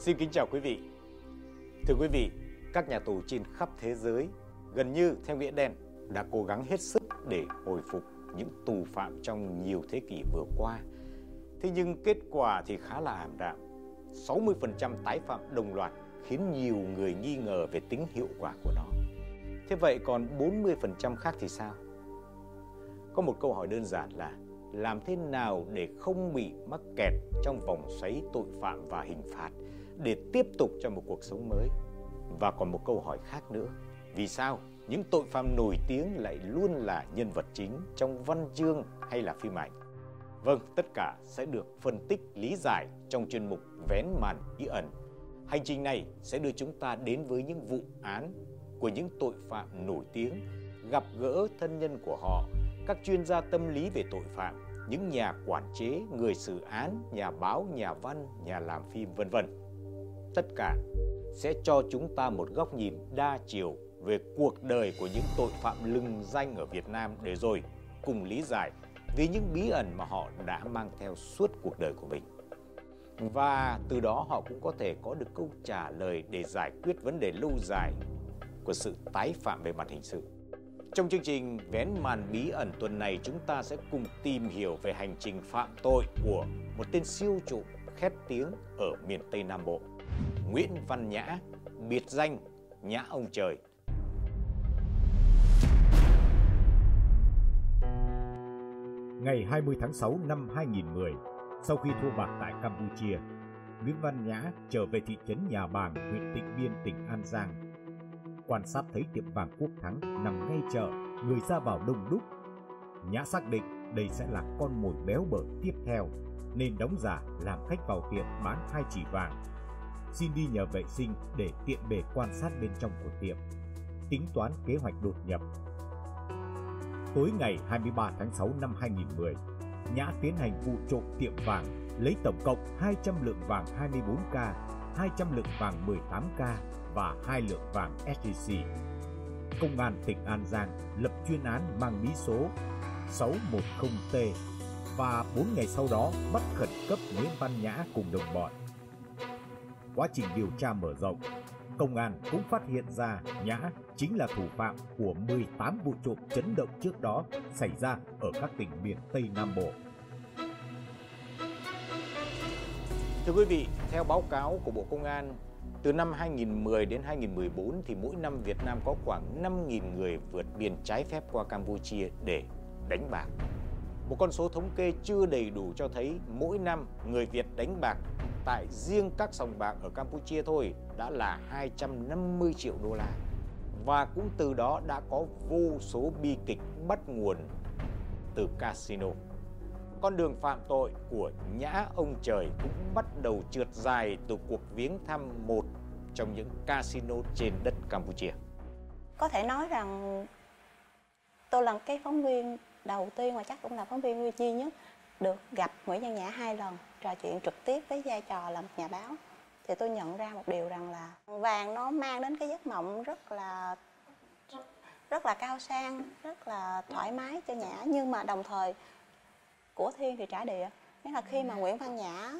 Xin kính chào quý vị. Thưa quý vị, các nhà tù trên khắp thế giới gần như theo nghĩa đen đã cố gắng hết sức để hồi phục những tù phạm trong nhiều thế kỷ vừa qua. Thế nhưng kết quả thì khá là ảm đạm. 60% tái phạm đồng loạt khiến nhiều người nghi ngờ về tính hiệu quả của nó. Thế vậy còn 40% khác thì sao? Có một câu hỏi đơn giản là làm thế nào để không bị mắc kẹt trong vòng xoáy tội phạm và hình phạt để tiếp tục cho một cuộc sống mới? Và còn một câu hỏi khác nữa, vì sao những tội phạm nổi tiếng lại luôn là nhân vật chính trong văn chương hay là phim ảnh? Vâng, tất cả sẽ được phân tích lý giải trong chuyên mục Vén Màn Bí Ẩn. Hành trình này sẽ đưa chúng ta đến với những vụ án của những tội phạm nổi tiếng, gặp gỡ thân nhân của họ, các chuyên gia tâm lý về tội phạm, những nhà quản chế, người xử án, nhà báo, nhà văn, nhà làm phim, vân vân. Tất cả sẽ cho chúng ta một góc nhìn đa chiều về cuộc đời của những tội phạm lừng danh ở Việt Nam để rồi cùng lý giải vì những bí ẩn mà họ đã mang theo suốt cuộc đời của mình. Và từ đó họ cũng có thể có được câu trả lời để giải quyết vấn đề lâu dài của sự tái phạm về mặt hình sự. Trong chương trình Vén Màn Bí Ẩn tuần này, chúng ta sẽ cùng tìm hiểu về hành trình phạm tội của một tên siêu trộm khét tiếng ở miền Tây Nam Bộ, Nguyễn Văn Nhã, biệt danh Nhã ông trời. Ngày 20 tháng 6 năm 2010, sau khi thua bạc tại Campuchia, Nguyễn Văn Nhã trở về thị trấn Nhà Bàng, huyện Tịnh Biên, tỉnh An Giang. Quan sát thấy tiệm vàng Quốc Thắng nằm ngay chợ, người ra vào đông đúc. Nhã xác định đây sẽ là con mồi béo bở tiếp theo, nên đóng giả làm khách vào tiệm bán 2 chỉ vàng, xin đi nhờ vệ sinh để tiện bề quan sát bên trong của tiệm, tính toán kế hoạch đột nhập. Tối ngày 23 tháng 6 năm 2010, Nhã tiến hành vụ trộm tiệm vàng, lấy tổng cộng 200 lượng vàng 24K, 200 lượng vàng 18K và 2 lượng vàng SJC. Công an tỉnh An Giang lập chuyên án mang bí số 610T và 4 ngày sau đó bắt khẩn cấp Nguyễn Văn Nhã cùng đồng bọn. Quá trình điều tra mở rộng, công an cũng phát hiện ra Nhã chính là thủ phạm của 18 vụ trộm chấn động trước đó xảy ra ở các tỉnh miền Tây Nam Bộ. Thưa quý vị, theo báo cáo của Bộ Công an, từ năm 2010 đến 2014 thì mỗi năm Việt Nam có khoảng 5.000 người vượt biên trái phép qua Campuchia để đánh bạc. Một con số thống kê chưa đầy đủ cho thấy mỗi năm người Việt đánh bạc tại riêng các sòng bạc ở Campuchia thôi đã là 250 triệu đô la. Và cũng từ đó đã có vô số bi kịch bắt nguồn từ casino. Con đường phạm tội của Nhã ông trời cũng bắt đầu trượt dài từ cuộc viếng thăm một trong những casino trên đất Campuchia. Có thể nói rằng tôi là cái phóng viên đầu tiên mà chắc cũng là phóng viên duy nhất được gặp Nguyễn Văn Nhã 2 lần, trò chuyện trực tiếp với vai trò là một nhà báo. Thì tôi nhận ra một điều rằng là vàng nó mang đến cái giấc mộng rất là cao sang, rất là thoải mái cho Nhã, nhưng mà đồng thời của thiên thì trả địa. Nghĩa là khi mà Nguyễn Văn Nhã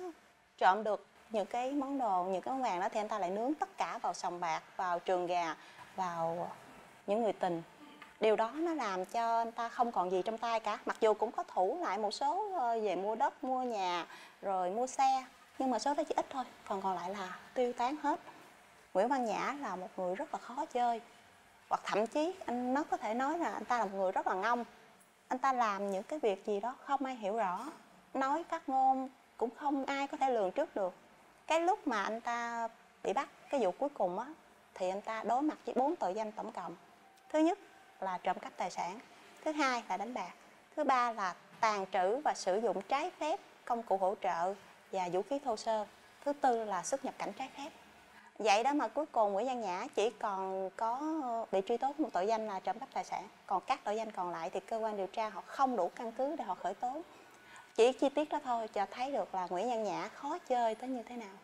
trộm được những cái món đồ, những cái món vàng đó thì anh ta lại nướng tất cả vào sòng bạc, vào trường gà, vào những người tình. Điều đó nó làm cho anh ta không còn gì trong tay cả. Mặc dù cũng có thủ lại một số về mua đất, mua nhà, rồi mua xe, nhưng mà số đó chỉ ít thôi, phần còn lại là tiêu tán hết. Nguyễn Văn Nhã là một người rất là khó chơi, hoặc thậm chí nó có thể nói là anh ta là một người rất là ngông. Anh ta làm những cái việc gì đó không ai hiểu rõ, nói phát ngôn cũng không ai có thể lường trước được. Cái lúc mà anh ta bị bắt, cái vụ cuối cùng á, thì anh ta đối mặt với 4 tội danh tổng cộng. Thứ nhất là trộm cắp tài sản, thứ hai là đánh bạc, thứ ba là tàng trữ và sử dụng trái phép công cụ hỗ trợ và vũ khí thô sơ, thứ tư là xuất nhập cảnh trái phép. Vậy đó mà cuối cùng Nguyễn Văn Nhã chỉ còn có bị truy tố một tội danh là trộm cắp tài sản. Còn các tội danh còn lại thì cơ quan điều tra họ không đủ căn cứ để họ khởi tố. Chỉ chi tiết đó thôi cho thấy được là Nguyễn Văn Nhã khó chơi tới như thế nào.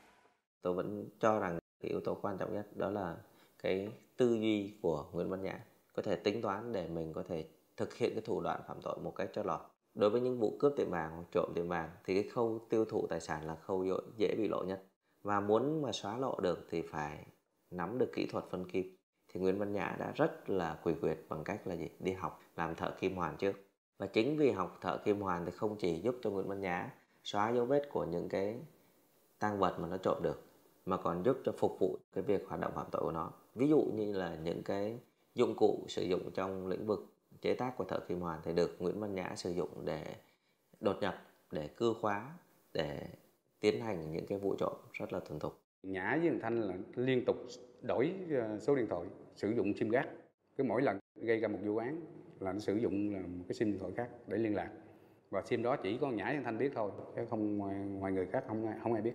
Tôi vẫn cho rằng cái yếu tố quan trọng nhất đó là cái tư duy của Nguyễn Văn Nhã. Có thể tính toán để mình có thể thực hiện cái thủ đoạn phạm tội một cách chót lọt. Đối với những vụ cướp tiệm vàng hoặc trộm tiệm vàng thì cái khâu tiêu thụ tài sản là khâu dễ bị lộ nhất. Và muốn mà xóa lộ được thì phải nắm được kỹ thuật phân kim. Thì Nguyễn Văn Nhã đã rất là quỷ quyệt bằng cách là gì? Đi học làm thợ kim hoàn trước. Và chính vì học thợ kim hoàn thì không chỉ giúp cho Nguyễn Văn Nhã xóa dấu vết của những cái tang vật mà nó trộm được, mà còn giúp cho phục vụ cái việc hoạt động phạm tội của nó. Ví dụ như là những cái dụng cụ sử dụng trong lĩnh vực chế tác của thợ kim hoàn thì được Nguyễn Văn Nhã sử dụng để đột nhập, để cưa khóa, để tiến hành những cái vụ trộm rất là thuần thục. Nhã với Thanh là liên tục đổi số điện thoại, sử dụng sim giác. Cứ mỗi lần gây ra một vụ án là nó sử dụng một cái sim điện thoại khác để liên lạc. Và sim đó chỉ có Nhã với Thanh biết thôi, chứ không ngoài người khác không ai biết.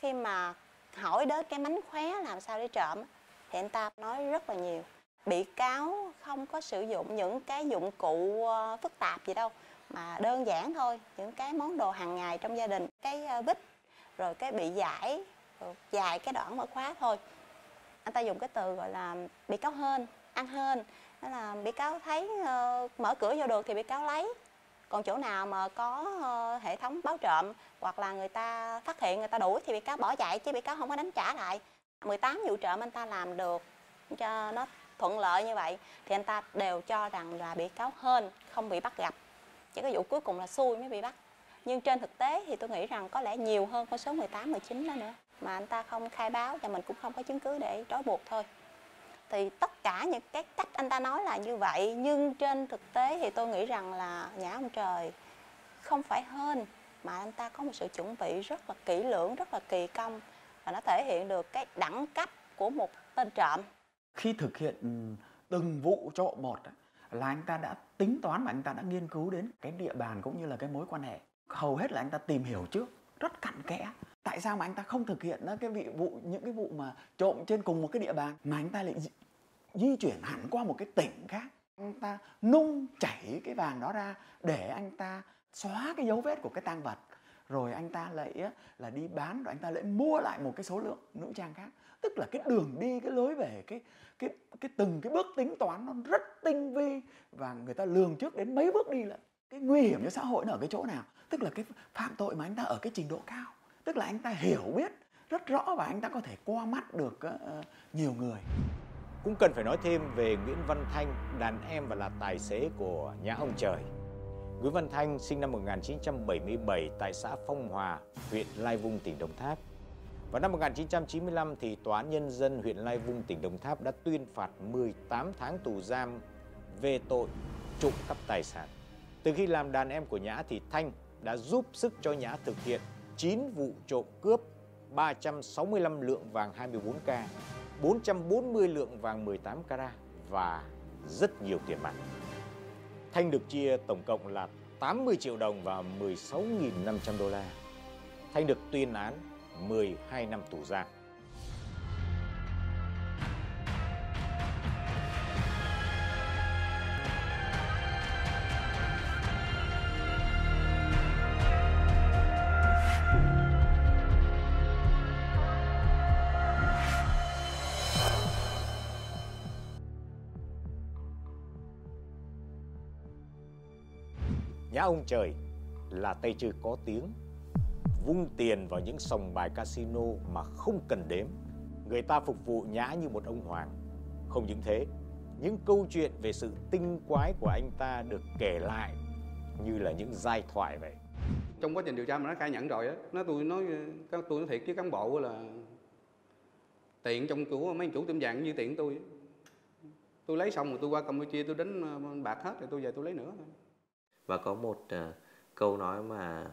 Khi mà hỏi đến cái mánh khóe làm sao để trộm thì anh ta nói rất là nhiều. Bị cáo không có sử dụng những cái dụng cụ phức tạp gì đâu, mà đơn giản thôi, những cái món đồ hàng ngày trong gia đình, cái bích, rồi cái bị giải, rồi dài cái đoạn mở khóa thôi. Anh ta dùng cái từ gọi là bị cáo hên, ăn hên. Đó là bị cáo thấy mở cửa vô được thì bị cáo lấy. Còn chỗ nào mà có hệ thống báo trộm hoặc là người ta phát hiện, người ta đuổi thì bị cáo bỏ chạy, chứ bị cáo không có đánh trả lại. 18 vụ trộm anh ta làm được cho nó thuận lợi như vậy thì anh ta đều cho rằng là bị cáo hên, không bị bắt gặp. Chỉ có vụ cuối cùng là xui mới bị bắt. Nhưng trên thực tế thì tôi nghĩ rằng có lẽ nhiều hơn con số 18, 19 đó nữa. Mà anh ta không khai báo và mình cũng không có chứng cứ để trói buộc thôi. Thì tất cả những cái cách anh ta nói là như vậy, nhưng trên thực tế thì tôi nghĩ rằng là Nhã ông trời không phải hên, mà anh ta có một sự chuẩn bị rất là kỹ lưỡng, rất là kỳ công, và nó thể hiện được cái đẳng cấp của một tên trộm. Khi thực hiện từng vụ trộm một là anh ta đã tính toán và anh ta đã nghiên cứu đến cái địa bàn cũng như là cái mối quan hệ. Hầu hết là anh ta tìm hiểu trước rất cặn kẽ. Tại sao mà anh ta không thực hiện những cái vụ mà trộm trên cùng một cái địa bàn, mà anh ta lại di chuyển hẳn qua một cái tỉnh khác. Anh ta nung chảy cái vàng đó ra để anh ta xóa cái dấu vết của cái tang vật. Rồi anh ta lại là đi bán, rồi anh ta lại mua lại một cái số lượng nữ trang khác. Tức là cái đường đi, cái lối về, từng cái bước tính toán nó rất tinh vi. Và người ta lường trước đến mấy bước đi lận. Cái nguy hiểm cho xã hội nó ở cái chỗ nào? Tức là cái phạm tội mà anh ta ở cái trình độ cao, tức là anh ta hiểu biết rất rõ và anh ta có thể qua mắt được nhiều người. Cũng cần phải nói thêm về Nguyễn Văn Thanh, đàn em và là tài xế của Nhã ông trời. Nguyễn Văn Thanh sinh năm 1977 tại xã Phong Hòa, huyện Lai Vung, tỉnh Đồng Tháp. Vào năm 1995 thì Tòa Nhân dân huyện Lai Vung, tỉnh Đồng Tháp đã tuyên phạt 18 tháng tù giam về tội trộm cắp tài sản. Từ khi làm đàn em của Nhã thì Thanh đã giúp sức cho Nhã thực hiện 9 vụ trộm cướp 365 lượng vàng 24K, 440 lượng vàng 18 carat và rất nhiều tiền mặt. Thanh được chia tổng cộng là 80 triệu đồng và 16.500 đô la. Thanh được tuyên án 12 năm tù giam. Nhã ông trời là tay chơi có tiếng, vung tiền vào những sòng bài casino mà không cần đếm. Người ta phục vụ Nhã như một ông hoàng. Không những thế, những câu chuyện về sự tinh quái của anh ta được kể lại như là những giai thoại vậy. Trong quá trình điều tra mà nó khai nhận rồi á, tôi nói thiệt với cán bộ là tiện trong của mấy chủ tiệm vàng như tiện tôi lấy xong rồi tôi qua Campuchia tôi đánh bạc hết rồi tôi về tôi lấy nữa. Và có một câu nói mà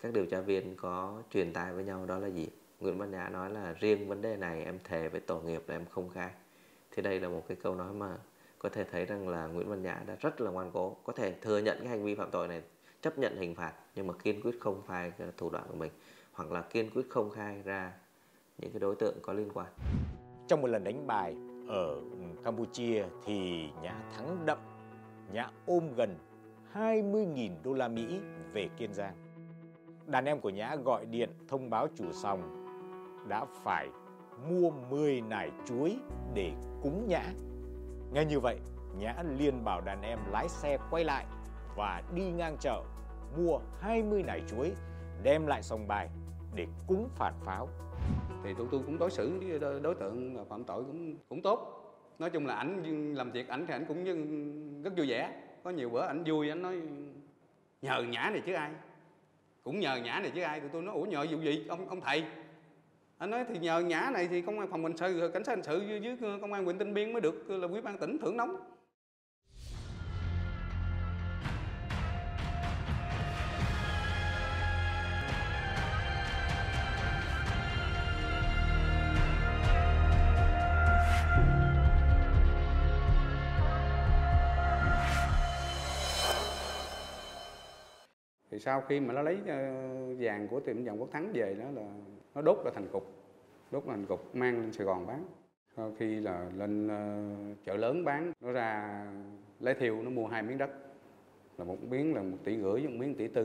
các điều tra viên có truyền tai với nhau, đó là gì? Nguyễn Văn Nhã nói là riêng vấn đề này em thề với tổ nghiệp là em không khai. Thì đây là một cái câu nói mà có thể thấy rằng là Nguyễn Văn Nhã đã rất là ngoan cố, có thể thừa nhận cái hành vi phạm tội này, chấp nhận hình phạt, nhưng mà kiên quyết không khai thủ đoạn của mình, hoặc là kiên quyết không khai ra những cái đối tượng có liên quan. Trong một lần đánh bài ở Campuchia thì Nhã thắng đậm, Nhã ôm gần 20.000 đô la Mỹ về Kiên Giang. đàn em của Nhã gọi điện thông báo chủ sòng đã phải mua 10 nải chuối để cúng Nhã. Nghe như vậy, Nhã liền bảo đàn em lái xe quay lại và đi ngang chợ mua 20 nải chuối đem lại sòng bài để cúng phạt pháo. Thì tụi tôi cũng đối xử với đối tượng phạm tội cũng tốt. Nói chung là ảnh làm việc, ảnh cũng rất vui vẻ. Có nhiều bữa ảnh vui, ảnh nói nhờ Nhã này chứ ai. Cũng nhờ Nhã này chứ ai. Tụi tôi nói ủa nhờ vụ gì ông thầy? Anh nói thì nhờ Nhã này thì công an phòng hình sự, cảnh sát hình sự với công an huyện Tịnh Biên mới được là Ủy ban tỉnh thưởng nóng. Thì sau khi mà nó lấy vàng của tiệm vàng Quốc Thắng về đó là nó đốt ra thành cục, mang lên Sài Gòn bán. Sau khi là lên chợ lớn bán, nó ra lấy thiêu, nó mua 2 miếng đất, là 1 miếng là 1,5 tỷ với 1 miếng 1,4 tỷ.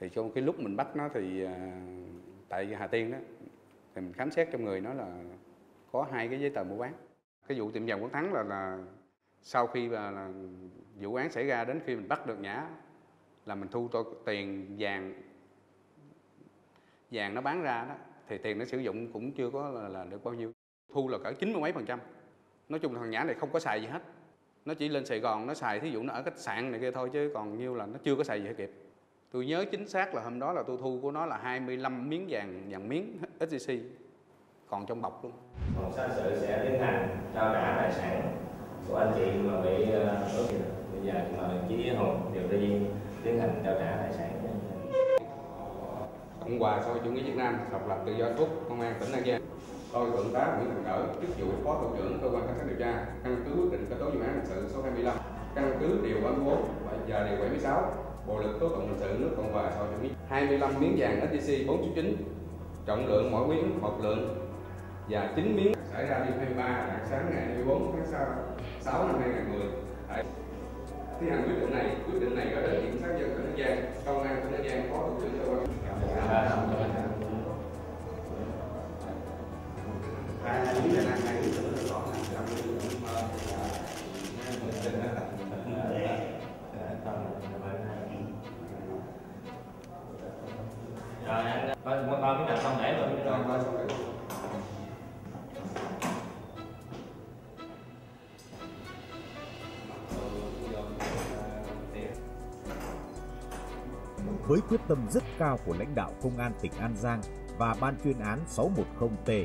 Thì trong cái lúc mình bắt nó thì tại Hà Tiên đó, thì mình khám xét trong người nó là có 2 cái giấy tờ mua bán. Cái vụ tiệm vàng Quốc Thắng là sau khi là vụ án xảy ra đến khi mình bắt được Nhã là mình thu tôi tiền vàng nó bán ra đó, thì tiền nó sử dụng cũng chưa có là được bao nhiêu, thu là cỡ 90 mấy %. Nói chung là thằng Nhã này không có xài gì hết, nó chỉ lên Sài Gòn nó xài, thí dụ nó ở khách sạn này kia thôi, chứ còn nhiêu là nó chưa có xài gì hết kịp. Tôi nhớ chính xác là hôm đó là tôi thu của nó là 25 miếng vàng miếng SCC còn trong bọc luôn. Phòng xác sự sẽ tiến hành trao trả tài sản của anh chị mà bị đối tượng, bây giờ mà chỉ Hùng điều tra viên tiến hành trao trả tài sản. Cộng hòa xã hội chủ nghĩa Việt Nam, độc lập tự do Tổ quốc, Công an tỉnh An Giang. Tôi thượng tá Nguyễn Thanh Đở, chức vụ phó thủ trưởng cơ quan cảnh sát điều tra, căn cứ quyết định khởi tố vụ án hình sự số 25, căn cứ điều 34 và điều 76 Bộ luật tố tụng hình sự nước Cộng hòa xã hội chủ nghĩa. 25 miếng vàng SJC 499, trọng lượng mỗi miếng 1 lượng và 9 miếng xảy ra đêm 23 rạng sáng ngày 24 tháng 6 năm 2010. Thi hành quyết định này gửi đến Kiểm sát nhân dân tỉnh An Giang, Công an tỉnh An Giang, phó thủ trưởng cơ quan. Với quyết tâm rất cao của lãnh đạo Công an tỉnh An Giang và ban chuyên án 610T,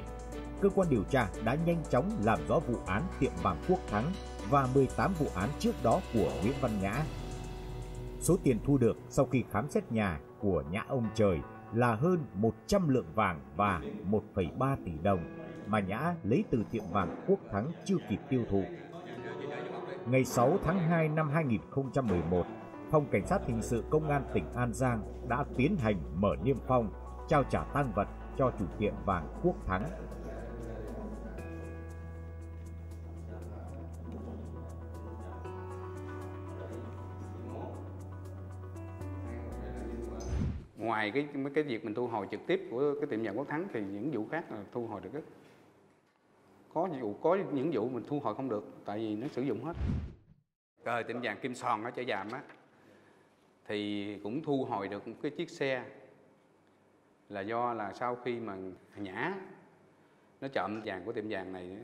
cơ quan điều tra đã nhanh chóng làm rõ vụ án tiệm vàng Quốc Thắng và 18 vụ án trước đó của Nguyễn Văn Nhã. Số tiền thu được sau khi khám xét nhà của Nhã ông trời là hơn 100 lượng vàng và 1,3 tỷ đồng mà Nhã lấy từ tiệm vàng Quốc Thắng chưa kịp tiêu thụ. Ngày 6 tháng 2 năm 2011, Phòng Cảnh sát Hình sự Công an tỉnh An Giang đã tiến hành mở niêm phong, trao trả tang vật cho chủ tiệm vàng Quốc Thắng. Ngoài cái việc mình thu hồi trực tiếp của cái tiệm vàng Quốc Thắng thì những vụ khác là thu hồi được. Có những vụ mình thu hồi không được tại vì nó sử dụng hết. Rồi tiệm vàng Kim Sòn ở Chợ Dạm á thì cũng thu hồi được một cái chiếc xe, là do là sau khi mà Nhã nó trộm vàng của tiệm vàng này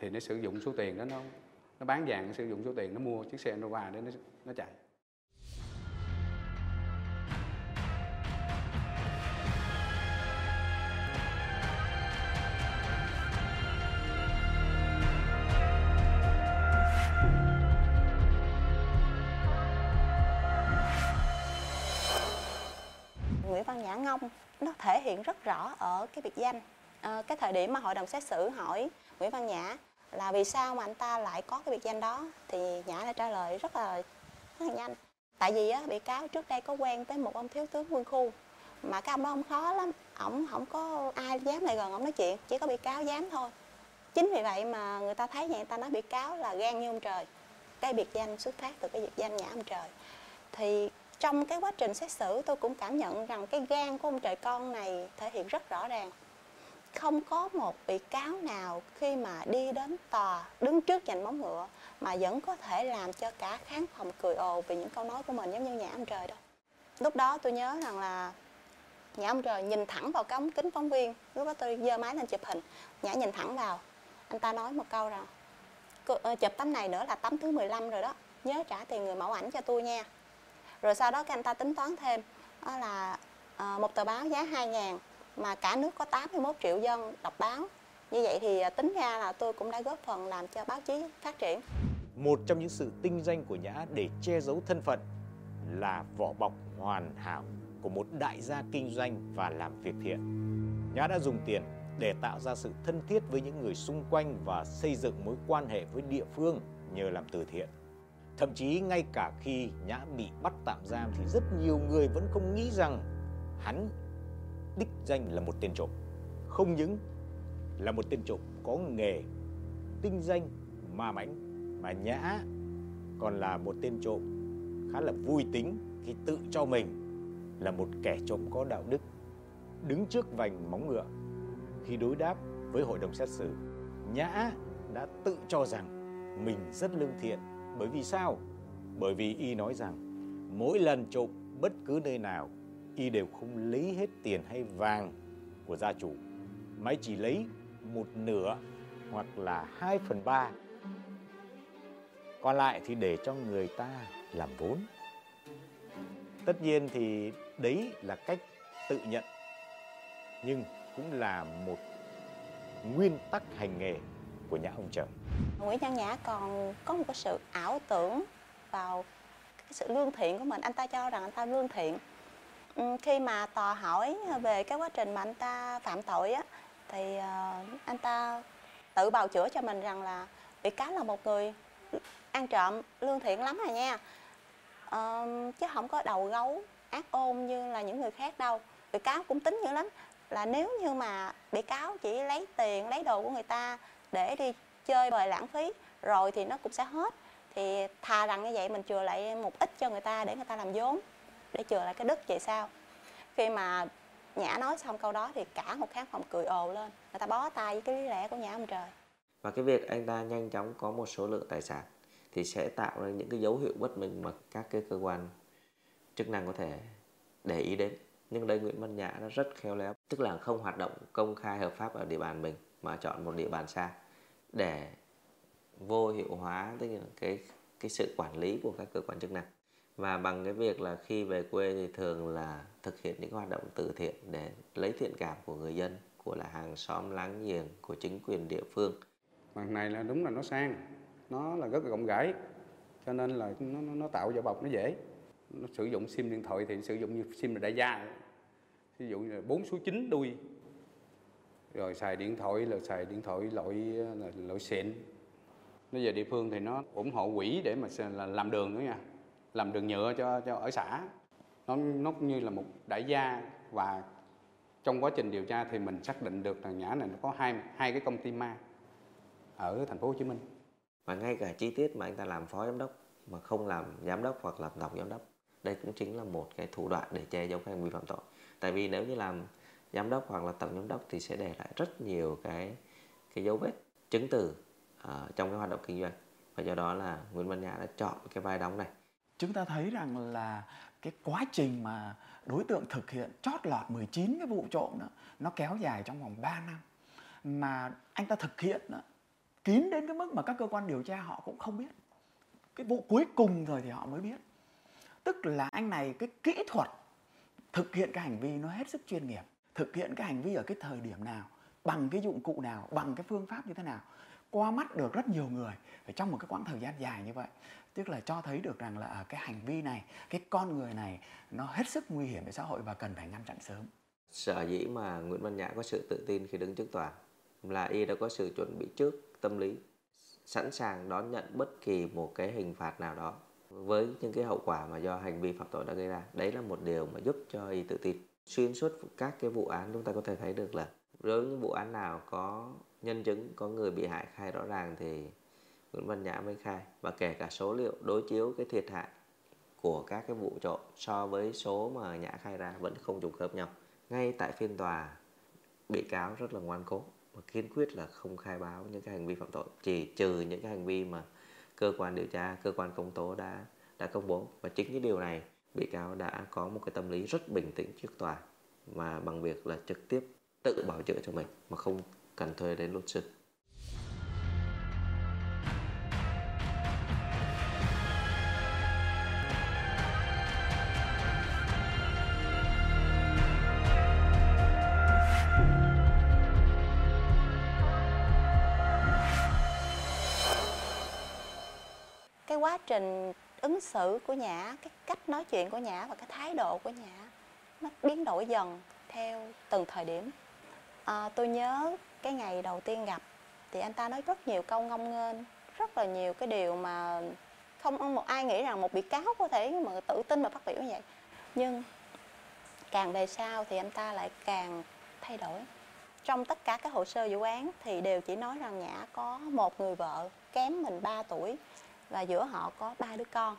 thì nó sử dụng số tiền đó, nó bán vàng, nó sử dụng số tiền nó mua chiếc xe Innova để nó chạy. Nó thể hiện rất rõ ở cái biệt danh. Cái thời điểm mà hội đồng xét xử hỏi Nguyễn Văn Nhã là vì sao mà anh ta lại có cái biệt danh đó thì Nhã đã trả lời rất là nhanh. Tại vì á, bị cáo trước đây có quen với một ông thiếu tướng quân khu, mà cái ông đó ông khó lắm, ông không có ai dám lại gần ông nói chuyện, chỉ có bị cáo dám thôi. Chính vì vậy mà người ta thấy vậy, người ta nói bị cáo là gan như ông trời. Cái biệt danh xuất phát từ cái biệt danh Nhã ông trời. Thì trong cái quá trình xét xử tôi cũng cảm nhận rằng cái gan của ông trời con này thể hiện rất rõ ràng. Không có một bị cáo nào khi mà đi đến tòa đứng trước dành móng ngựa mà vẫn có thể làm cho cả khán phòng cười ồ vì những câu nói của mình giống như Nhã ông trời đâu. Lúc đó tôi nhớ rằng là Nhã ông trời nhìn thẳng vào cái ống kính phóng viên. Lúc đó tôi giơ máy lên chụp hình, Nhã nhìn thẳng vào. Anh ta nói một câu rằng chụp tấm này nữa là tấm thứ 15 rồi đó, nhớ trả tiền người mẫu ảnh cho tôi nha. Rồi sau đó các anh ta tính toán thêm đó là một tờ báo giá 2.000 mà cả nước có 81 triệu dân đọc báo. Như vậy thì tính ra là tôi cũng đã góp phần làm cho báo chí phát triển. Một trong những sự tinh danh của Nhã để che giấu thân phận là vỏ bọc hoàn hảo của một đại gia kinh doanh và làm việc thiện. Nhã đã dùng tiền để tạo ra sự thân thiết với những người xung quanh và xây dựng mối quan hệ với địa phương nhờ làm từ thiện. Thậm chí ngay cả khi Nhã bị bắt tạm giam thì rất nhiều người vẫn không nghĩ rằng hắn đích danh là một tên trộm. Không những là một tên trộm có nghề tinh danh ma mãnh mà Nhã còn là một tên trộm khá là vui tính khi tự cho mình là một kẻ trộm có đạo đức. Đứng trước vành móng ngựa, khi đối đáp với hội đồng xét xử, Nhã đã tự cho rằng mình rất lương thiện. Bởi vì sao? Bởi vì y nói rằng mỗi lần trộm bất cứ nơi nào, y đều không lấy hết tiền hay vàng của gia chủ, mà chỉ lấy một nửa hoặc là 2/3. Còn lại thì để cho người ta làm vốn. Tất nhiên thì đấy là cách tự nhận, nhưng cũng là một nguyên tắc hành nghề của Nhã ông trời. Nguyễn Văn Nhã còn có một cái sự ảo tưởng vào cái sự lương thiện của mình. Anh ta cho rằng anh ta lương thiện. Khi mà tòa hỏi về cái quá trình mà anh ta phạm tội á, thì anh ta tự bào chữa cho mình rằng là bị cáo là một người ăn trộm lương thiện lắm rồi nha, chứ không có đầu gấu ác ôn như là những người khác đâu. Bị cáo cũng tính dữ lắm, là nếu như mà bị cáo chỉ lấy tiền, lấy đồ của người ta để đi chơi bời lãng phí rồi thì nó cũng sẽ hết, thì thà rằng như vậy mình chừa lại một ít cho người ta để người ta làm vốn, để chừa lại cái đức vậy sao. Khi mà Nhã nói xong câu đó thì cả một khán phòng cười ồ lên, người ta bó tay với cái lý lẽ của Nhã ông trời. Và cái việc anh ta nhanh chóng có một số lượng tài sản thì sẽ tạo ra những cái dấu hiệu bất minh mà các cái cơ quan chức năng có thể để ý đến. Nhưng đây Nguyễn Văn Nhã nó rất khéo léo, tức là không hoạt động công khai hợp pháp ở địa bàn mình mà chọn một địa bàn xa để vô hiệu hóa tức là cái sự quản lý của các cơ quan chức năng. Và bằng cái việc là khi về quê thì thường là thực hiện những hoạt động từ thiện để lấy thiện cảm của người dân, của là hàng xóm láng giềng, của chính quyền địa phương. Màn này là đúng là nó sang, nó là rất là rộng rãi, cho nên là nó tạo vỏ bọc nó dễ. Nó sử dụng sim điện thoại thì sử dụng như sim là đại gia, ví dụ như là 4 số 9 đuôi, rồi xài điện thoại loại xịn. Nó về địa phương thì nó ủng hộ quỹ để mà làm đường nữa nha, làm đường nhựa cho ở xã. Nó như là một đại gia. Và trong quá trình điều tra thì mình xác định được là Nhã này nó có hai cái công ty ma ở thành phố Hồ Chí Minh. Và ngay cả chi tiết mà anh ta làm phó giám đốc mà không làm giám đốc hoặc làm tổng giám đốc, đây cũng chính là một cái thủ đoạn để che giấu các hành vi phạm tội. Tại vì nếu như làm giám đốc hoặc là tổng giám đốc thì sẽ để lại rất nhiều cái dấu vết chứng từ trong cái hoạt động kinh doanh. Và do đó là Nguyễn Văn Nhã đã chọn cái vai đóng này. Chúng ta thấy rằng là cái quá trình mà đối tượng thực hiện chót lọt 19 cái vụ trộm đó, nó kéo dài trong vòng 3 năm. Mà anh ta thực hiện đó, kín đến cái mức mà các cơ quan điều tra họ cũng không biết. Cái vụ cuối cùng rồi thì họ mới biết. Tức là anh này cái kỹ thuật thực hiện cái hành vi nó hết sức chuyên nghiệp. Thực hiện cái hành vi ở cái thời điểm nào, bằng cái dụng cụ nào, bằng cái phương pháp như thế nào, qua mắt được rất nhiều người trong một cái quãng thời gian dài như vậy. Tức là cho thấy được rằng là cái hành vi này, cái con người này nó hết sức nguy hiểm với xã hội và cần phải ngăn chặn sớm. Sở dĩ mà Nguyễn Văn Nhã có sự tự tin khi đứng trước tòa là y đã có sự chuẩn bị trước tâm lý, sẵn sàng đón nhận bất kỳ một cái hình phạt nào đó với những cái hậu quả mà do hành vi phạm tội đã gây ra. Đấy là một điều mà giúp cho y tự tin. Xuyên suốt các cái vụ án chúng ta có thể thấy được là đối với những vụ án nào có nhân chứng, có người bị hại khai rõ ràng thì Nguyễn Văn Nhã mới khai. Và kể cả số liệu đối chiếu cái thiệt hại của các cái vụ trộm so với số mà Nhã khai ra vẫn không trùng khớp nhau. Ngay tại phiên tòa, bị cáo rất là ngoan cố và kiên quyết là không khai báo những cái hành vi phạm tội, chỉ trừ những cái hành vi mà cơ quan điều tra, cơ quan công tố đã công bố. Và chính cái điều này, bị cáo đã có một cái tâm lý rất bình tĩnh trước tòa, mà bằng việc là trực tiếp tự bảo chữa cho mình mà không cần thuê đến luật sư. Cái quá trình ứng xử của Nhã, cái cách nói chuyện của Nhã và cái thái độ của Nhã nó biến đổi dần theo từng thời điểm. Tôi nhớ cái ngày đầu tiên gặp thì anh ta nói rất nhiều câu ngông nghênh, rất là nhiều cái điều mà không một ai nghĩ rằng một bị cáo có thể mà tự tin mà phát biểu như vậy. Nhưng càng về sau thì anh ta lại càng thay đổi. Trong tất cả các hồ sơ vụ án thì đều chỉ nói rằng Nhã có một người vợ kém mình 3 tuổi và giữa họ có 3 đứa con.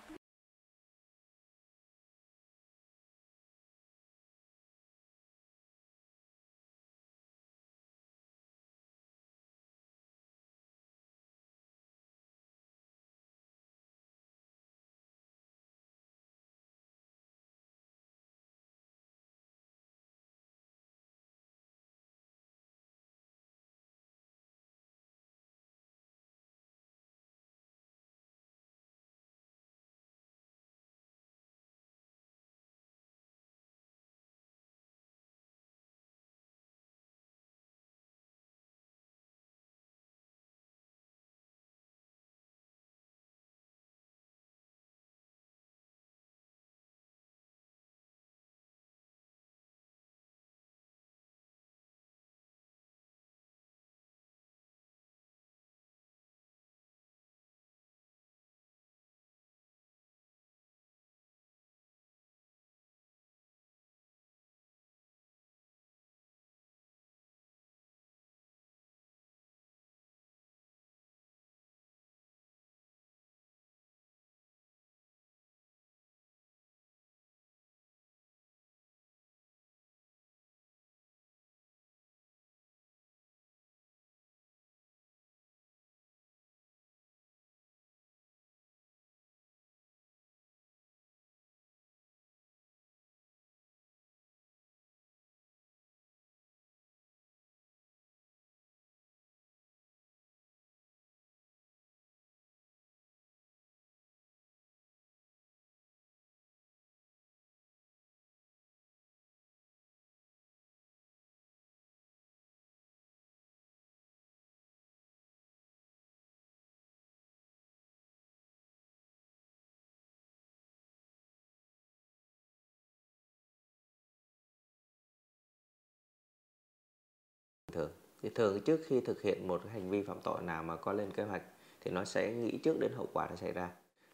Thường trước khi thực hiện một cái hành vi phạm tội nào mà có lên kế hoạch thì nó sẽ nghĩ trước đến hậu quả đã xảy ra.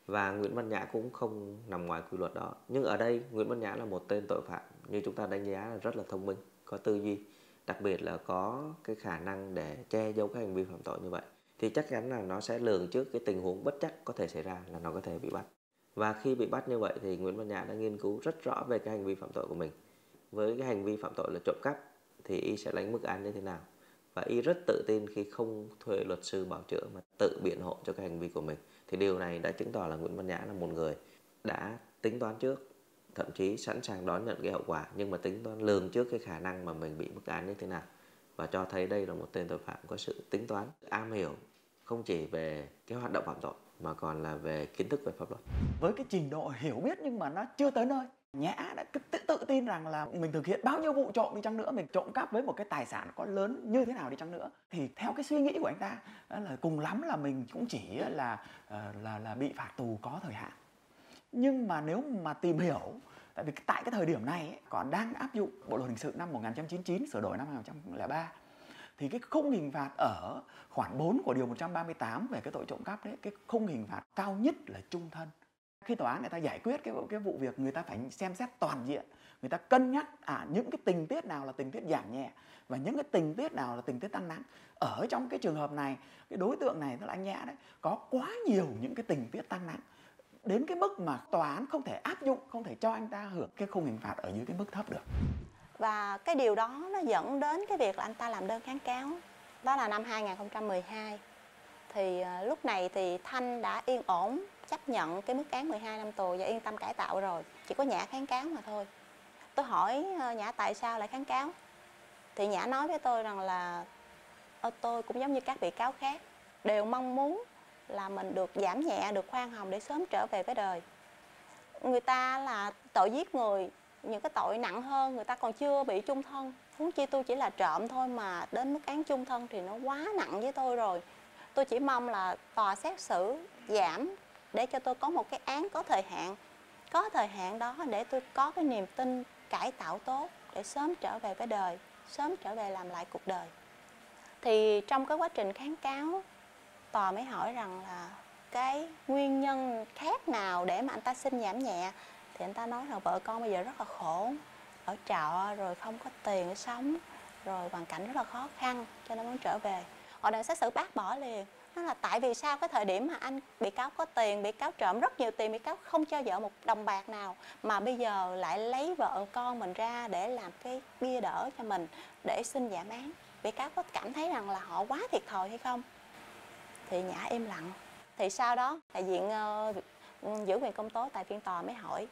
Và Nguyễn Văn Nhã cũng không nằm ngoài quy luật đó. Nhưng ở đây Nguyễn Văn Nhã là một tên tội phạm như chúng ta đánh giá là rất là thông minh, có tư duy, đặc biệt là có cái khả năng để che giấu cái hành vi phạm tội như vậy. Thì chắc chắn là nó sẽ lường trước cái tình huống bất chắc có thể xảy ra là nó có thể bị bắt. Và khi bị bắt như vậy thì Nguyễn Văn Nhã đã nghiên cứu rất rõ về cái hành vi phạm tội của mình. Với cái hành vi phạm tội là trộm cắp thì y sẽ lãnh mức án như thế nào, và y rất tự tin khi không thuê luật sư bảo chữa mà tự biện hộ cho cái hành vi của mình. Thì điều này đã chứng tỏ là Nguyễn Văn Nhã là một người đã tính toán trước, thậm chí sẵn sàng đón nhận cái hậu quả, nhưng mà tính toán lường trước cái khả năng mà mình bị mức án như thế nào, và cho thấy đây là một tên tội phạm có sự tính toán, am hiểu không chỉ về cái hoạt động phạm tội mà còn là về kiến thức về pháp luật. Với cái trình độ hiểu biết nhưng mà nó chưa tới nơi, Nhã đã tự tin rằng là mình thực hiện bao nhiêu vụ trộm đi chăng nữa, mình trộm cắp với một cái tài sản có lớn như thế nào đi chăng nữa, thì theo cái suy nghĩ của anh ta là cùng lắm là mình cũng chỉ là bị phạt tù có thời hạn. Nhưng mà nếu mà tìm hiểu, tại vì tại cái thời điểm này ấy, còn đang áp dụng Bộ luật hình sự năm 1999 sửa đổi năm 2003, thì cái khung hình phạt ở khoản 4 của điều 138 về cái tội trộm cắp đấy, cái khung hình phạt cao nhất là chung thân. Khi tòa án người ta giải quyết cái vụ việc, người ta phải xem xét toàn diện, người ta cân nhắc những cái tình tiết nào là tình tiết giảm nhẹ và những cái tình tiết nào là tình tiết tăng nặng. Ở trong cái trường hợp này, cái đối tượng này, tức là anh Nhã đấy, có quá nhiều những cái tình tiết tăng nặng đến cái mức mà tòa án không thể áp dụng, không thể cho anh ta hưởng cái khung hình phạt ở dưới cái mức thấp được. Và cái điều đó nó dẫn đến cái việc là anh ta làm đơn kháng cáo. Đó là năm 2012. Thì lúc này thì Thanh đã yên ổn chấp nhận cái mức án 12 năm tù và yên tâm cải tạo rồi. Chỉ có Nhã kháng cáo mà thôi. Tôi hỏi Nhã tại sao lại kháng cáo. Thì Nhã nói với tôi rằng là tôi cũng giống như các bị cáo khác, đều mong muốn là mình được giảm nhẹ, được khoan hồng để sớm trở về với đời. Người ta là tội giết người, những cái tội nặng hơn người ta còn chưa bị chung thân, huống chi tôi chỉ là trộm thôi mà đến mức án chung thân thì nó quá nặng với tôi rồi. Tôi chỉ mong là tòa xét xử giảm để cho tôi có một cái án có thời hạn. Có thời hạn đó để tôi có cái niềm tin cải tạo tốt để sớm trở về với đời, sớm trở về làm lại cuộc đời. Thì trong cái quá trình kháng cáo, tòa mới hỏi rằng là cái nguyên nhân khác nào để mà anh ta xin giảm nhẹ. Thì anh ta nói là vợ con bây giờ rất là khổ, ở trọ rồi không có tiền để sống, rồi hoàn cảnh rất là khó khăn cho nên muốn trở về. Hội đồng xét xử bác bỏ liền. Nó là tại vì sao cái thời điểm mà anh bị cáo có tiền, bị cáo trộm rất nhiều tiền, bị cáo không cho vợ một đồng bạc nào, mà bây giờ lại lấy vợ con mình ra để làm cái bia đỡ cho mình, để xin giảm án. Bị cáo có cảm thấy rằng là họ quá thiệt thòi hay không? Thì Nhã im lặng. Thì sau đó đại diện giữ quyền công tố tại phiên tòa mới hỏi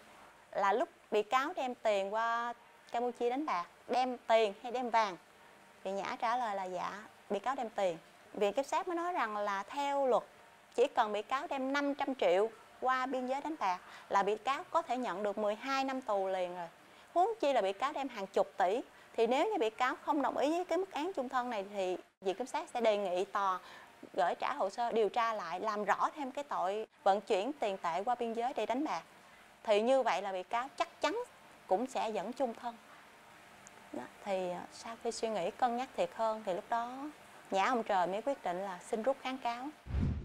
là lúc bị cáo đem tiền qua Campuchia đánh bạc, đem tiền hay đem vàng? Thì Nhã trả lời là dạ, bị cáo đem tiền. Viện kiểm sát mới nói rằng là theo luật chỉ cần bị cáo đem 500 triệu qua biên giới đánh bạc là bị cáo có thể nhận được 12 năm tù liền rồi. Huống chi là bị cáo đem hàng chục tỷ. Thì nếu như bị cáo không đồng ý với cái mức án chung thân này thì viện kiểm sát sẽ đề nghị tòa gửi trả hồ sơ điều tra lại, làm rõ thêm cái tội vận chuyển tiền tệ qua biên giới để đánh bạc. Thì như vậy là bị cáo chắc chắn cũng sẽ vẫn chung thân. Đó, thì sau khi suy nghĩ cân nhắc thiệt hơn thì lúc đó Nhã ông trời mới quyết định là xin rút kháng cáo.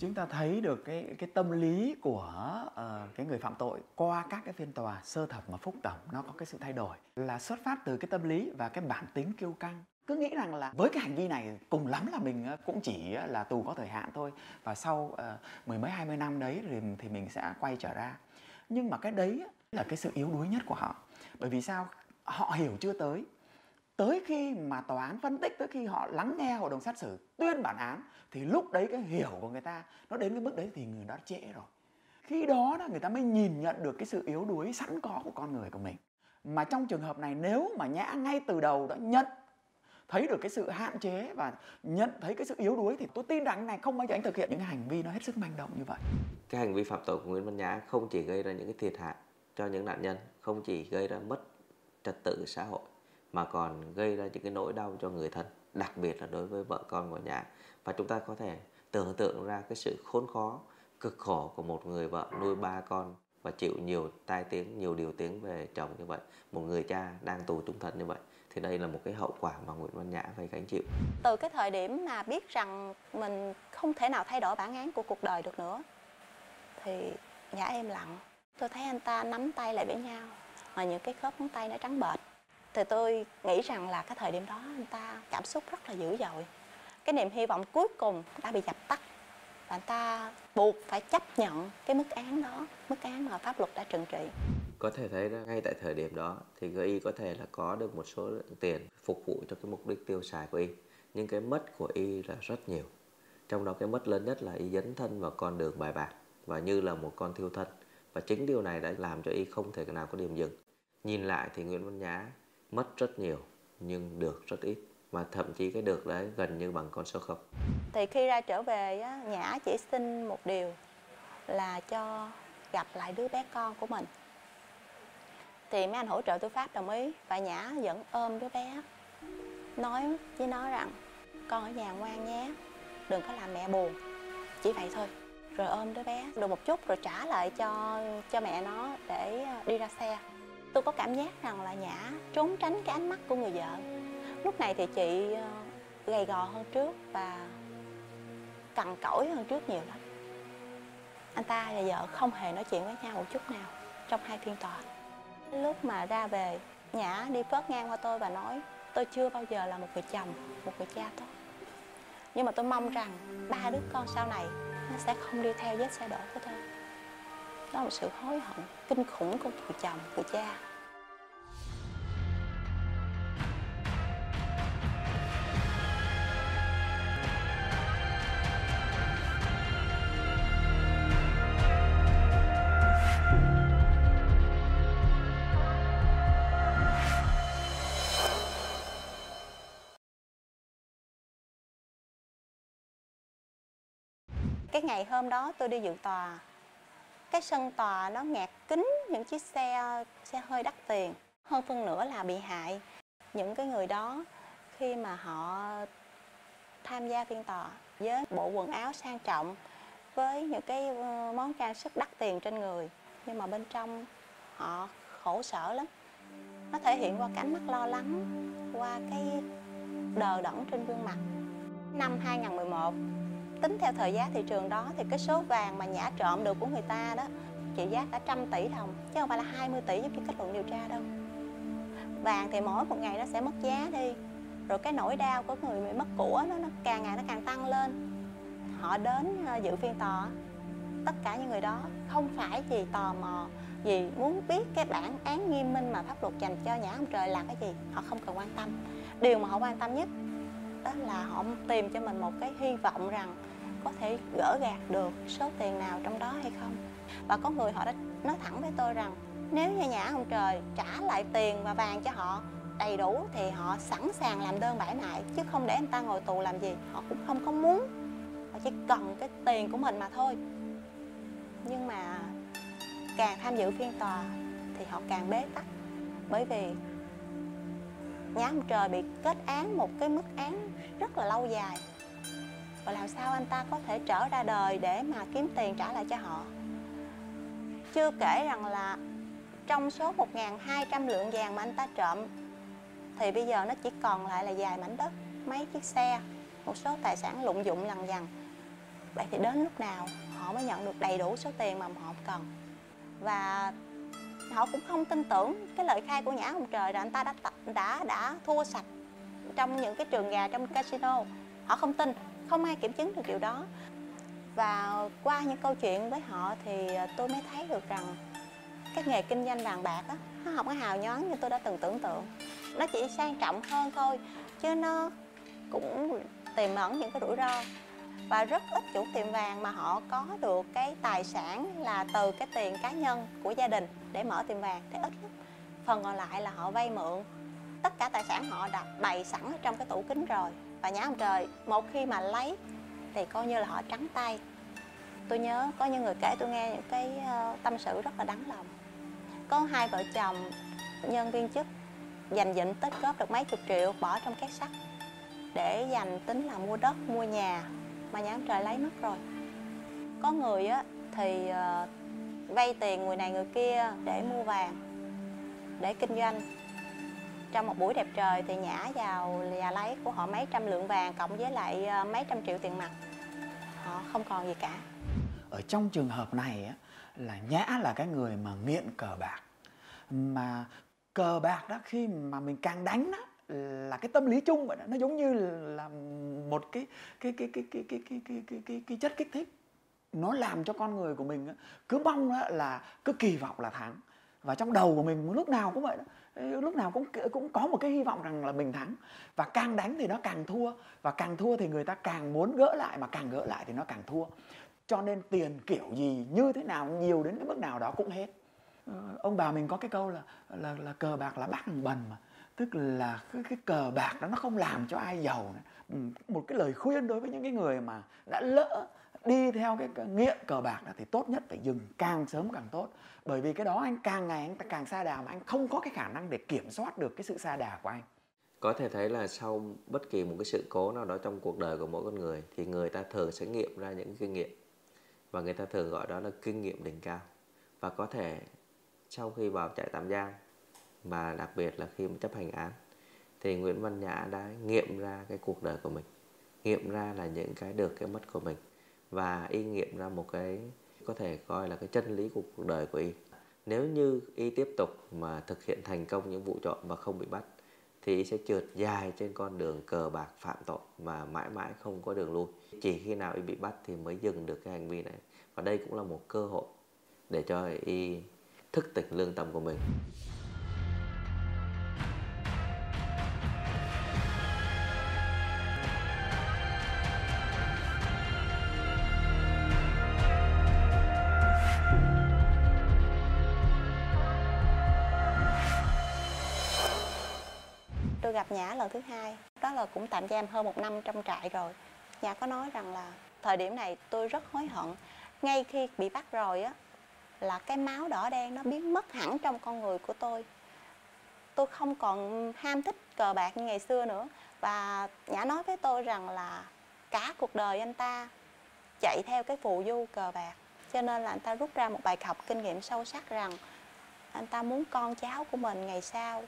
Chúng ta thấy được cái tâm lý của cái người phạm tội qua các cái phiên tòa sơ thẩm và phúc thẩm nó có cái sự thay đổi, là xuất phát từ cái tâm lý và cái bản tính kiêu căng. Cứ nghĩ rằng là với cái hành vi này cùng lắm là mình cũng chỉ là tù có thời hạn thôi, và sau mười mấy 20 năm đấy thì mình sẽ quay trở ra. Nhưng mà cái đấy là cái sự yếu đuối nhất của họ. Bởi vì sao? Họ hiểu chưa tới. Tới khi mà tòa án phân tích, tới khi họ lắng nghe hội đồng xét xử tuyên bản án thì lúc đấy cái hiểu của người ta nó đến cái mức đấy thì người đó trễ rồi. Khi đó là người ta mới nhìn nhận được cái sự yếu đuối sẵn có của con người của mình. Mà trong trường hợp này, nếu mà Nhã ngay từ đầu đã nhận thấy được cái sự hạn chế và nhận thấy cái sự yếu đuối thì tôi tin rằng anh này không bao giờ anh thực hiện những cái hành vi nó hết sức manh động như vậy. Cái hành vi phạm tội của Nguyễn Văn Nhã không chỉ gây ra những cái thiệt hại cho những nạn nhân, không chỉ gây ra mất trật tự xã hội, mà còn gây ra những cái nỗi đau cho người thân, đặc biệt là đối với vợ con của Nhã. Và chúng ta có thể tưởng tượng ra cái sự khốn khó, cực khổ của một người vợ nuôi 3 con và chịu nhiều tai tiếng, nhiều điều tiếng về chồng như vậy, một người cha đang tù chung thân như vậy. Thì đây là một cái hậu quả mà Nguyễn Văn Nhã phải gánh chịu. Từ cái thời điểm mà biết rằng mình không thể nào thay đổi bản án của cuộc đời được nữa thì Nhã im lặng. Tôi thấy anh ta nắm tay lại với nhau mà những cái khớp ngón tay nó trắng bệch. Thì tôi nghĩ rằng là cái thời điểm đó anh ta cảm xúc rất là dữ dội. Cái niềm hy vọng cuối cùng đã bị dập tắt. Và anh ta buộc phải chấp nhận cái mức án đó, mức án mà pháp luật đã trừng trị. Có thể thấy đó, ngay tại thời điểm đó thì người Y có thể là có được một số lượng tiền phục vụ cho cái mục đích tiêu xài của Y. Nhưng cái mất của Y là rất nhiều. Trong đó cái mất lớn nhất là Y dấn thân vào con đường bài bạc và như là một con thiêu thân. Và chính điều này đã làm cho Y không thể nào có điểm dừng. Nhìn lại thì Nguyễn Văn Nhã mất rất nhiều nhưng được rất ít, mà thậm chí cái được đấy gần như bằng con số 0. Thì khi ra trở về á, Nhã chỉ xin một điều là cho gặp lại đứa bé con của mình. Thì mấy anh hỗ trợ tư pháp đồng ý và Nhã vẫn ôm đứa bé, nói với nó rằng con ở nhà ngoan nhé, đừng có làm mẹ buồn, chỉ vậy thôi. Rồi ôm đứa bé được một chút rồi trả lại cho mẹ nó để đi ra xe. Tôi có cảm giác rằng là Nhã trốn tránh cái ánh mắt của người vợ. Lúc này thì chị gầy gò hơn trước và cằn cỗi hơn trước nhiều lắm. Anh ta và vợ không hề nói chuyện với nhau một chút nào trong 2 phiên tòa. Lúc mà ra về, Nhã đi phớt ngang qua tôi và nói tôi chưa bao giờ là một người chồng, một người cha tốt. Nhưng mà tôi mong rằng 3 đứa con sau này nó sẽ không đi theo vết xe đổ của tôi. Đó là một sự hối hận kinh khủng của người chồng, người cha. Cái ngày hôm đó tôi đi dự tòa, cái sân tòa nó ngạt kín những chiếc xe hơi đắt tiền. Hơn phân nửa là bị hại. Những cái người đó khi mà họ tham gia phiên tòa với bộ quần áo sang trọng, với những cái món trang sức đắt tiền trên người, nhưng mà bên trong họ khổ sở lắm. Nó thể hiện qua cái ánh mắt lo lắng, qua cái đờ đẫn trên gương mặt. Năm 2011, tính theo thời giá thị trường đó thì cái số vàng mà Nhã trộm được của người ta đó trị giá cả 100 tỷ đồng, chứ không phải là 20 tỷ giống như kết luận điều tra đâu. Vàng thì mỗi một ngày nó sẽ mất giá đi, rồi cái nỗi đau của người bị mất của nó càng ngày nó càng tăng lên. Họ đến dự phiên tòa, tất cả những người đó không phải vì tò mò, vì muốn biết cái bản án nghiêm minh mà pháp luật dành cho Nhã ông trời là cái gì. Họ không cần quan tâm. Điều mà họ quan tâm nhất đó là họ tìm cho mình một cái hy vọng rằng có thể gỡ gạt được số tiền nào trong đó hay không. Và có người họ đã nói thẳng với tôi rằng nếu như Nhã ông trời trả lại tiền và vàng cho họ đầy đủ thì họ sẵn sàng làm đơn bãi nại, chứ không để anh ta ngồi tù làm gì. Họ cũng không có muốn, họ chỉ cần cái tiền của mình mà thôi. Nhưng mà càng tham dự phiên tòa thì họ càng bế tắc, bởi vì Nhã ông trời bị kết án một cái mức án rất là lâu dài. Và làm sao anh ta có thể trở ra đời để mà kiếm tiền trả lại cho họ. Chưa kể rằng là trong số 1.200 lượng vàng mà anh ta trộm thì bây giờ nó chỉ còn lại là vài mảnh đất, mấy chiếc xe, một số tài sản lụng dụng lằng nhằng. Vậy thì đến lúc nào họ mới nhận được đầy đủ số tiền mà họ cần. Và họ cũng không tin tưởng cái lời khai của Nhã ông trời là anh ta đã thua sạch trong những cái trường gà, trong casino. Họ không tin, không ai kiểm chứng được điều đó. Và qua những câu chuyện với họ thì tôi mới thấy được rằng cái nghề kinh doanh vàng bạc đó, nó không có hào nhoáng như tôi đã từng tưởng tượng. Nó chỉ sang trọng hơn thôi, chứ nó cũng tiềm ẩn những cái rủi ro. Và rất ít chủ tiệm vàng mà họ có được cái tài sản là từ cái tiền cá nhân của gia đình để mở tiệm vàng thì ít lắm. Phần còn lại là họ vay mượn. Tất cả tài sản họ đặt bày sẵn ở trong cái tủ kính rồi. Và Nhã ông trời một khi mà lấy thì coi như là họ trắng tay. Tôi nhớ có những người kể tôi nghe những cái tâm sự rất là đắng lòng. Có hai vợ chồng nhân viên chức dành dụm tích góp được mấy chục triệu bỏ trong két sắt để dành tính là mua đất, mua nhà, mà Nhã ông trời lấy mất rồi. Có người á thì vay tiền người này người kia để mua vàng, để kinh doanh. Trong một buổi đẹp trời thì Nhã vào nhà lấy của họ mấy trăm lượng vàng cộng với lại mấy trăm triệu tiền mặt. Họ không còn gì cả. Ở trong trường hợp này á, là Nhã là cái người mà nghiện cờ bạc. Mà cờ bạc đó khi mà mình càng đánh đó là cái tâm lý chung vậy đó, nó giống như là một cái chất kích thích. Nó làm cho con người của mình cứ mong là cứ kỳ vọng là thắng. Và trong đầu của mình lúc nào cũng vậy đó, lúc nào cũng có một cái hy vọng rằng là mình thắng. Và càng đánh thì nó càng thua, và càng thua thì người ta càng muốn gỡ lại, mà càng gỡ lại thì nó càng thua. Cho nên tiền kiểu gì, như thế nào, nhiều đến cái mức nào đó cũng hết. Ông bà mình có cái câu là cờ bạc là bác đằng bần mà. Tức là cái cờ bạc đó nó không làm cho ai giàu này. Một cái lời khuyên đối với những cái người mà đã lỡ đi theo cái nghiện cờ bạc đó thì tốt nhất phải dừng càng sớm càng tốt. Bởi vì cái đó anh càng ngày anh càng sa đà, mà anh không có cái khả năng để kiểm soát được cái sự sa đà của anh. Có thể thấy là sau bất kỳ một cái sự cố nào đó trong cuộc đời của mỗi con người thì người ta thường sẽ nghiệm ra những kinh nghiệm, và người ta thường gọi đó là kinh nghiệm đỉnh cao. Và có thể sau khi vào trại tạm giam, mà đặc biệt là khi chấp hành án, thì Nguyễn Văn Nhã đã nghiệm ra cái cuộc đời của mình, nghiệm ra là những cái được cái mất của mình, và y nghiệm ra một cái có thể coi là cái chân lý của cuộc đời của y. Nếu như y tiếp tục mà thực hiện thành công những vụ trộm mà không bị bắt thì y sẽ trượt dài trên con đường cờ bạc phạm tội mà mãi mãi không có đường lui. Chỉ khi nào y bị bắt thì mới dừng được cái hành vi này. Và đây cũng là một cơ hội để cho y thức tỉnh lương tâm của mình. Tôi gặp Nhã lần thứ hai, đó là cũng tạm giam hơn 1 năm trong trại rồi. Nhã có nói rằng là thời điểm này tôi rất hối hận. Ngay khi bị bắt rồi á, là cái máu đỏ đen nó biến mất hẳn trong con người của tôi. Tôi không còn ham thích cờ bạc như ngày xưa nữa. Và Nhã nói với tôi rằng là cả cuộc đời anh ta chạy theo cái phù du cờ bạc. Cho nên là anh ta rút ra một bài học kinh nghiệm sâu sắc rằng anh ta muốn con cháu của mình ngày sau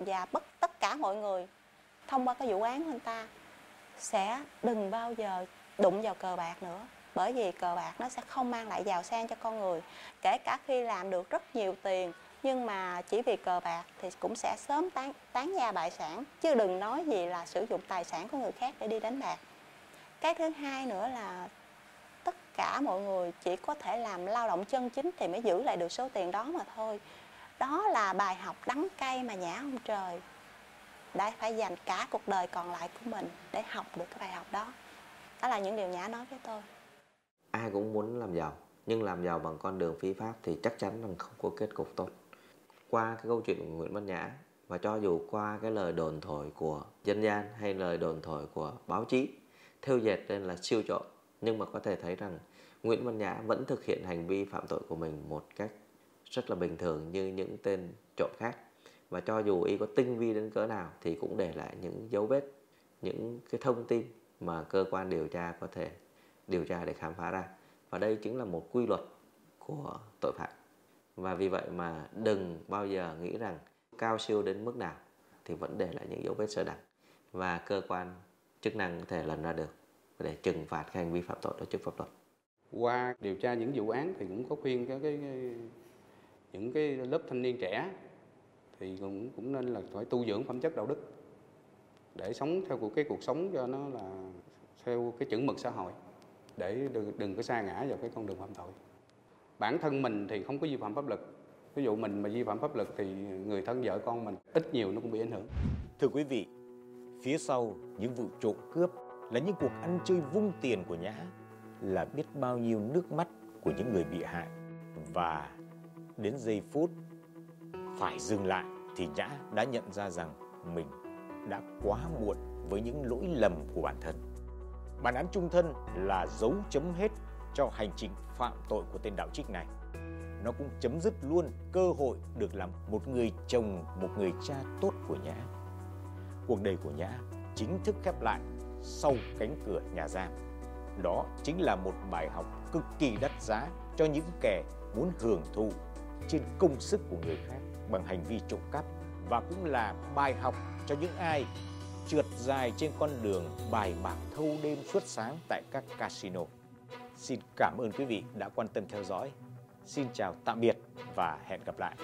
và bất tất cả mọi người thông qua cái vụ án của anh ta sẽ đừng bao giờ đụng vào cờ bạc nữa. Bởi vì cờ bạc nó sẽ không mang lại giàu sang cho con người. Kể cả khi làm được rất nhiều tiền, nhưng mà chỉ vì cờ bạc thì cũng sẽ sớm tán gia bại sản. Chứ đừng nói gì là sử dụng tài sản của người khác để đi đánh bạc. Cái thứ hai nữa là tất cả mọi người chỉ có thể làm lao động chân chính thì mới giữ lại được số tiền đó mà thôi. Đó là bài học đắng cay mà Nhã ông trời đã phải dành cả cuộc đời còn lại của mình để học được cái bài học đó. Đó là những điều Nhã nói với tôi. Ai cũng muốn làm giàu, nhưng làm giàu bằng con đường phi pháp thì chắc chắn là không có kết cục tốt. Qua cái câu chuyện của Nguyễn Văn Nhã, và cho dù qua cái lời đồn thổi của dân gian hay lời đồn thổi của báo chí thêu dệt lên là siêu trộm, nhưng mà có thể thấy rằng Nguyễn Văn Nhã vẫn thực hiện hành vi phạm tội của mình một cách rất là bình thường như những tên trộm khác. Và cho dù y có tinh vi đến cỡ nào thì cũng để lại những dấu vết, những cái thông tin mà cơ quan điều tra có thể điều tra để khám phá ra. Và đây chính là một quy luật của tội phạm. Và vì vậy mà đừng bao giờ nghĩ rằng cao siêu đến mức nào thì vẫn để lại những dấu vết sơ đẳng. Và cơ quan chức năng có thể lần ra được để trừng phạt các hành vi phạm tội đó trước pháp luật. Qua điều tra những vụ án thì cũng có khuyên các những cái lớp thanh niên trẻ thì cũng nên là phải tu dưỡng phẩm chất đạo đức để sống theo cái cuộc sống cho nó là theo cái chuẩn mực xã hội, để đừng có sa ngã vào cái con đường phạm tội. Bản thân mình thì không có vi phạm pháp luật. Ví dụ mình mà vi phạm pháp luật thì người thân vợ con mình ít nhiều nó cũng bị ảnh hưởng. Thưa quý vị, phía sau những vụ trộm cướp là những cuộc ăn chơi vung tiền của Nhã, là biết bao nhiêu nước mắt của những người bị hại. Và đến giây phút phải dừng lại thì Nhã đã nhận ra rằng mình đã quá muộn với những lỗi lầm của bản thân. Bản án chung thân là dấu chấm hết cho hành trình phạm tội của tên đạo trích này. Nó cũng chấm dứt luôn cơ hội được làm một người chồng, một người cha tốt của Nhã. Cuộc đời của Nhã chính thức khép lại sau cánh cửa nhà giam. Đó chính là một bài học cực kỳ đắt giá cho những kẻ muốn hưởng thụ trên công sức của người khác bằng hành vi trộm cắp, và cũng là bài học cho những ai trượt dài trên con đường bài bạc thâu đêm suốt sáng tại các casino. Xin cảm ơn quý vị đã quan tâm theo dõi. Xin chào tạm biệt và hẹn gặp lại.